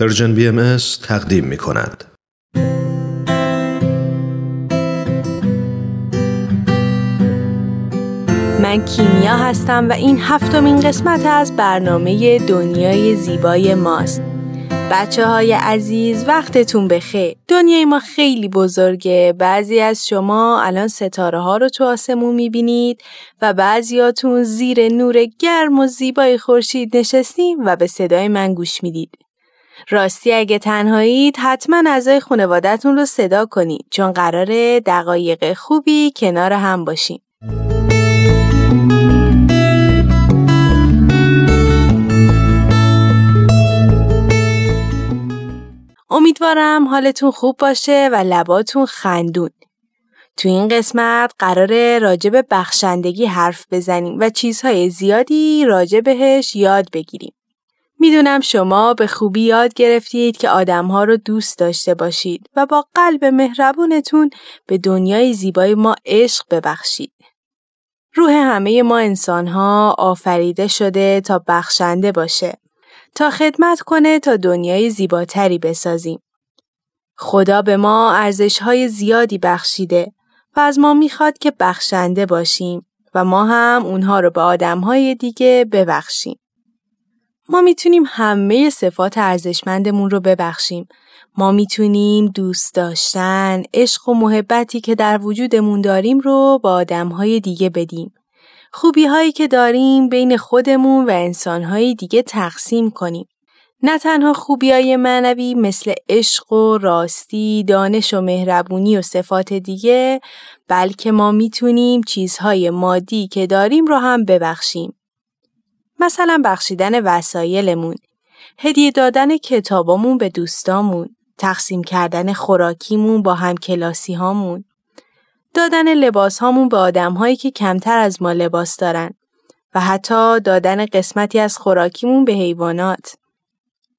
پرژن BMS تقدیم می‌کند. من کیمیا هستم و این 7مین قسمت از برنامه دنیای زیبای ماست. بچه‌های عزیز وقتتون بخیر. دنیای ما خیلی بزرگه. بعضی از شما الان ستاره ها رو تو آسمون میبینید و بعضیاتون زیر نور گرم و زیبای خورشید نشستیم و به صدای من گوش میدید. راستی اگه تنهایید حتما اعضای خانواده‌تون رو صدا کنید چون قراره دقایق خوبی کنار هم باشیم. امیدوارم حالتون خوب باشه و لباتون خندون. تو این قسمت قراره راجع به بخشندگی حرف بزنیم و چیزهای زیادی راجع بهش یاد بگیریم. میدونم شما به خوبی یاد گرفتید که آدمها رو دوست داشته باشید و با قلب مهربونتون به دنیای زیبای ما عشق ببخشید. روح همه ما انسانها آفریده شده تا بخشنده باشه. تا خدمت کنه تا دنیای زیباتری بسازیم. خدا به ما ارزش‌های زیادی بخشیده و از ما میخواد که بخشنده باشیم و ما هم اونها رو به آدم‌های دیگه ببخشیم. ما میتونیم همه صفات ارزشمندمون رو ببخشیم. ما میتونیم دوست داشتن، عشق و محبتی که در وجودمون داریم رو به آدم‌های دیگه بدیم. خوبی هایی که داریم بین خودمون و انسانهای دیگه تقسیم کنیم. نه تنها خوبی های معنوی مثل عشق و راستی، دانش و مهربونی و صفات دیگه، بلکه ما میتونیم چیزهای مادی که داریم رو هم ببخشیم. مثلا بخشیدن وسایلمون، هدیه دادن کتابامون به دوستامون، تقسیم کردن خوراکیمون با همکلاسی هامون، دادن لباس هامون به آدم هایی که کمتر از ما لباس دارن و حتی دادن قسمتی از خوراکیمون به حیوانات.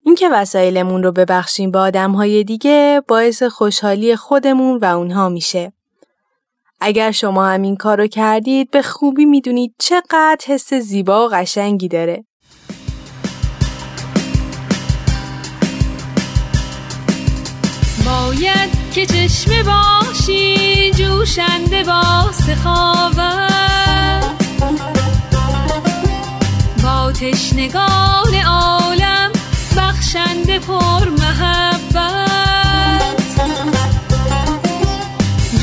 این که وسایلمون رو ببخشیم به آدم های دیگه باعث خوشحالی خودمون و اونها میشه. اگر شما هم این کارو کردید به خوبی میدونید چقدر حس زیبا و قشنگی داره. باید که چشم باشی جوشنده با سخاوت، با تشنگان عالم بخشنده پر محبت،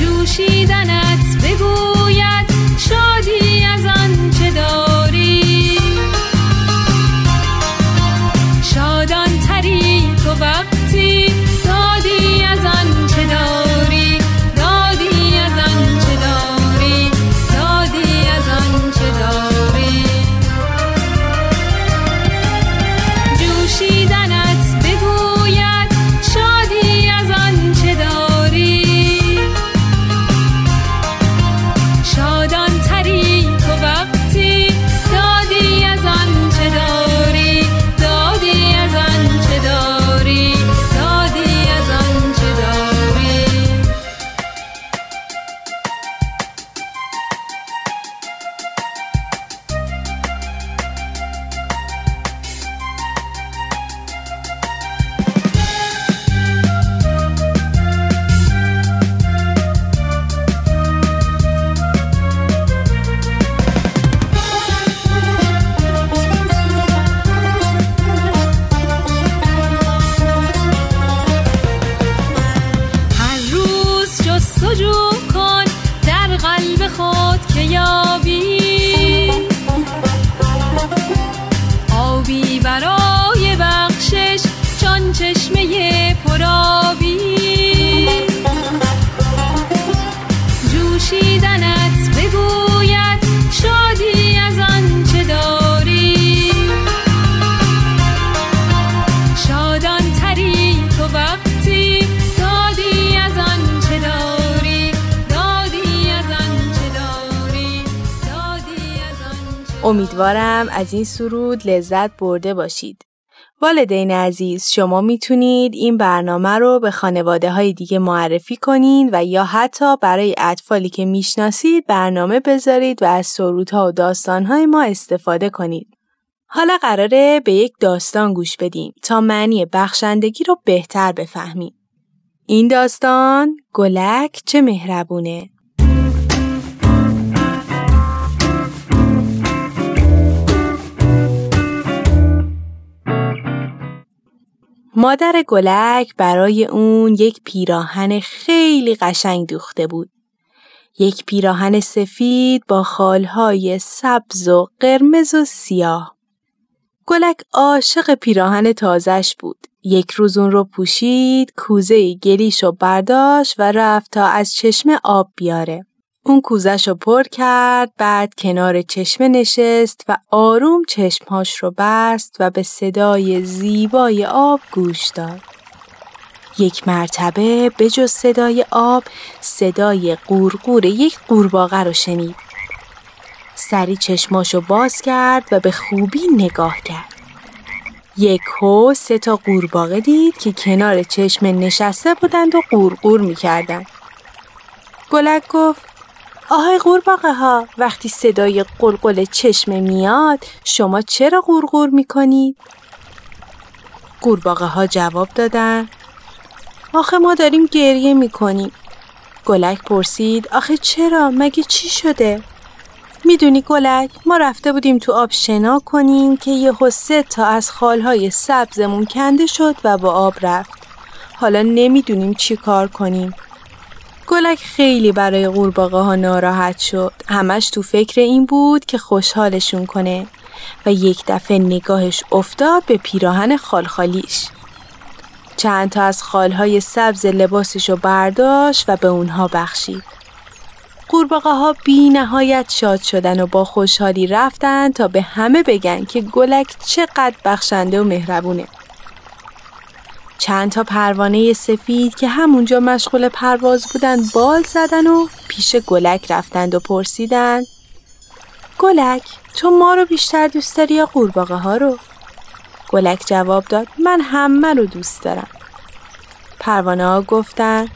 جوشیدنت بگوید شادی از آن چه داری، شادان تری تو وقتی دادی از آن چه داری، دادی از آن چه داری، دادی از آن چه داری، جوشیدنت بگوید شادی از آن چه داری، شادان تری تو وقتی دادی از آن چه داری، دادی از آن چه داری، دادی از آن چه داری. هر روز جستجو کن در قلب خود که یابی آبی برای بخشش چون چشمه پرآبی، جوشیدنت بگوید شادی از آن چه داری، شادان تری تو وقتی دادی از آن چه داری، دادی از آن چه داری، دادی از آن چه داری. امیدوارم از این سرود لذت برده باشید. والدین عزیز، شما میتونید این برنامه رو به خانواده های دیگه معرفی کنین و یا حتی برای اطفالی که میشناسید برنامه بذارید و از سرودها و داستانهای ما استفاده کنید. حالا قراره به یک داستان گوش بدیم تا معنی بخشندگی رو بهتر بفهمیم. این داستان گلک چه مهربونه. مادر گلک برای اون یک پیراهن خیلی قشنگ دوخته بود. یک پیراهن سفید با خالهای سبز و قرمز و سیاه. گلک عاشق پیراهن تازه‌اش بود. یک روز اون رو پوشید، کوزه گلیش رو برداشت و رفت تا از چشمه آب بیاره. اون کوزه‌ش رو پر کرد، بعد کنار چشمه نشست و آروم چشمهاش رو بست و به صدای زیبای آب گوش داد. یک مرتبه به جز صدای آب، صدای قورقور یک قورباغه رو شنید. سریع چشماشو باز کرد و به خوبی نگاه کرد. یکهو 3 تا قورباغه دید که کنار چشمه نشسته بودند و قورقور می‌کردند. گلک گفت: آهای قورباغه ها، وقتی صدای قلقل چشمه میاد شما چرا قورقور می‌کنید؟ قورباغه ها جواب دادند: آخه ما داریم گریه می‌کنیم. گلک پرسید: آخه چرا؟ مگه چی شده؟ میدونی گلک، ما رفته بودیم تو آب شنا کنیم که یهو 3 تا از خالهای سبزمون کنده شد و با آب رفت. حالا نمیدونیم چی کار کنیم. گلک خیلی برای قورباغه ها ناراحت شد. همش تو فکر این بود که خوشحالشون کنه و یک دفعه نگاهش افتاد به پیراهن خالخالیش. 2 تا از خالهای سبز لباسشو برداشت و به اونها بخشید. قورباغه ها بی نهایت شاد شدن و با خوشحالی رفتن تا به همه بگن که گلک چقدر بخشنده و مهربونه. 2 تا پروانه سفید که همونجا مشغول پرواز بودن بال زدن و پیش گلک رفتند و پرسیدن: گلک، تو ما رو بیشتر دوست داری یا قورباغه ها رو؟ گلک جواب داد: من همه رو دوست دارم. پروانه ها گفتن: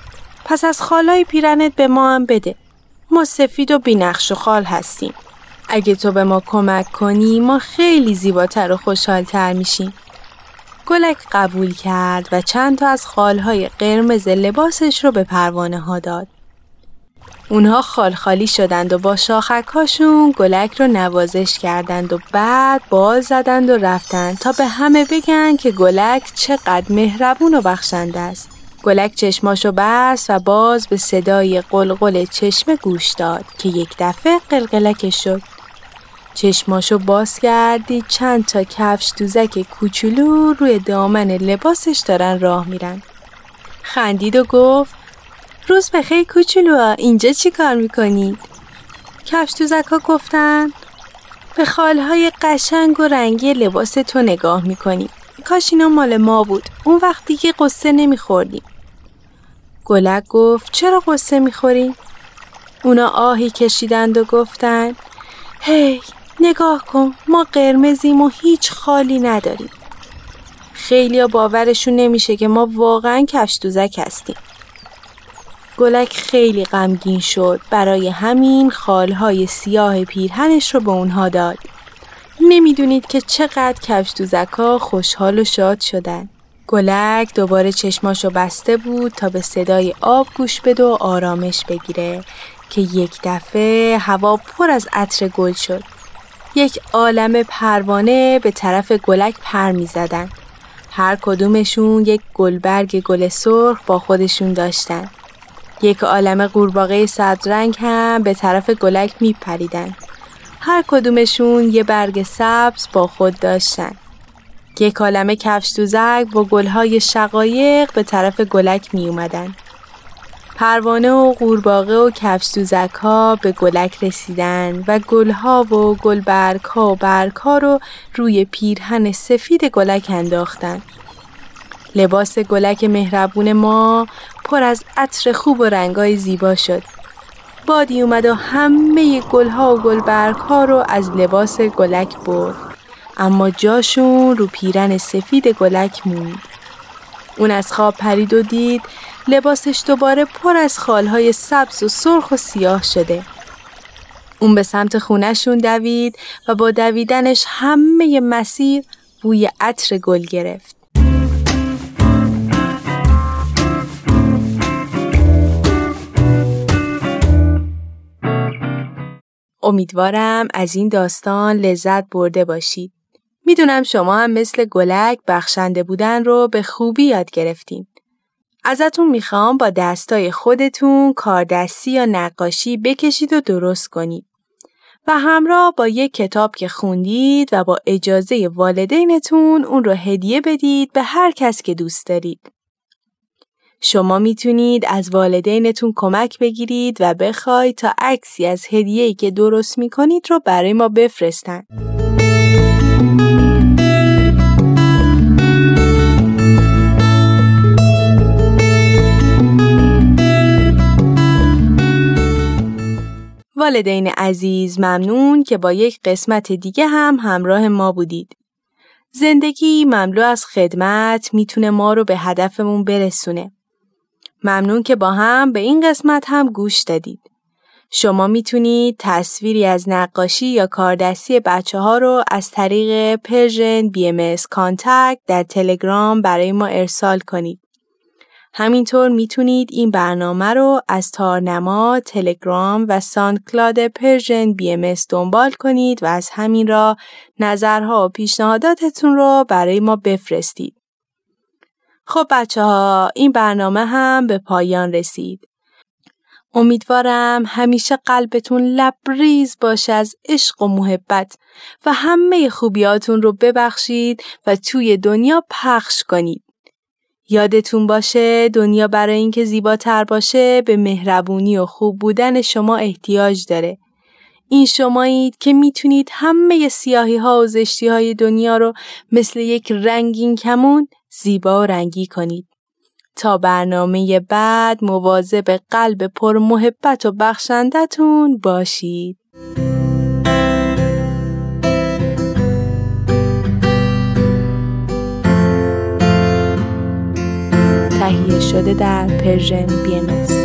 پس از خالای پیرنت به ما هم بده. ما سفید و بی‌نقش و خال هستیم. اگه تو به ما کمک کنی ما خیلی زیباتر و خوشحالتر میشیم. گلک قبول کرد و 2 تا از خالهای قرمز لباسش رو به پروانه ها داد. اونها خال خالی شدند و با شاخک‌هاشون گلک رو نوازش کردند و بعد بال زدند و رفتند تا به همه بگن که گلک چقدر مهربون و بخشنده است. گلک چشماشو بست و باز به صدای قلقل چشمه گوش داد که یک دفعه قلقلکش شد. چشماشو باز کردی 2 تا کفش دوزک کوچولو روی دامن لباسش دارن راه میرن. خندید و گفت: روز بخیر کوچولوها، اینجا چی کار میکنید؟ کفش دوزک ها گفتن: به خالهای قشنگ و رنگی لباس تو نگاه میکنیم. کاش اینا مال ما بود، اون وقت دیگه قصه نمیخوردیم. گلک گفت: چرا قصه میخوریم؟ اونا آهی کشیدند و گفتن: هی نگاه کن، ما قرمزیم و هیچ خالی نداریم. خیلیا باورشون نمیشه که ما واقعا کفش دوزک هستیم. گلک خیلی غمگین شد، برای همین خالهای سیاه پیرهنش رو به اونها داد. نمیدونید که چقدر کفش دوزکا خوشحال و شاد شدن. گلک دوباره چشماشو بسته بود تا به صدای آب گوش بده و آرامش بگیره که یک دفعه هوا پر از عطر گل شد. یک عالمه پروانه به طرف گلک پر می زدن. هر کدومشون یک گلبرگ گل سرخ با خودشون داشتن. یک عالمه قورباغه سبز رنگ هم به طرف گلک می پریدن. هر کدومشون یه برگ سبز با خود داشتن. یک عالمه کفش دوزک با گلهای شقایق به طرف گلک می اومدن. پروانه و قورباغه و کفش دوزک ها به گلک رسیدن و گلها و گلبرگ ها و برگ ها رو روی پیرهن سفید گلک انداختن. لباس گلک مهربون ما پر از عطر خوب و رنگای زیبا شد. بادی اومد و همه گلها و گلبرگها رو از لباس گلک برد، اما جاشون رو پیرن سفید گلک موند. اون از خواب پرید و دید لباسش دوباره پر از خالهای سبز و سرخ و سیاه شده. اون به سمت خونه‌شون دوید و با دویدنش همه مسیر بوی عطر گل گرفت. امیدوارم از این داستان لذت برده باشید. میدونم شما هم مثل گلک بخشنده بودن رو به خوبی یاد گرفتین. ازتون میخوام با دستای خودتون کاردستی یا نقاشی بکشید و درست کنید و همراه با یک کتاب که خوندید و با اجازه والدینتون اون رو هدیه بدید به هر کس که دوست دارید. شما میتونید از والدینتون کمک بگیرید و بخواید تا عکسی از هدیه‌ای که درست میکنید رو برای ما بفرستن. والدین عزیز، ممنون که با یک قسمت دیگه هم همراه ما بودید. زندگی مملو از خدمت میتونه ما رو به هدفمون برسونه. ممنون که با هم به این قسمت هم گوش دادید. شما میتونید تصویری از نقاشی یا کاردستی بچه‌ها رو از طریق پرژن BMS کانتکت در تلگرام برای ما ارسال کنید. همینطور میتونید این برنامه رو از تارنما، تلگرام و ساندکلاد پرژن BMS دنبال کنید و از همین راه نظرها و پیشنهاداتتون رو برای ما بفرستید. خب بچه‌ها، این برنامه هم به پایان رسید. امیدوارم همیشه قلبتون لبریز باشه از عشق و محبت و همه خوبیاتون رو ببخشید و توی دنیا پخش کنید. یادتون باشه دنیا برای اینکه زیباتر باشه به مهربونی و خوب بودن شما احتیاج داره. این شمایید که میتونید همه سیاهی‌ها و زشتی‌های دنیا رو مثل یک رنگین کمون زیبا و رنگی کنید. تا برنامه بعد مواظب قلب پر محبت و بخشندتون باشید. تهیه شده در پرژن BMS.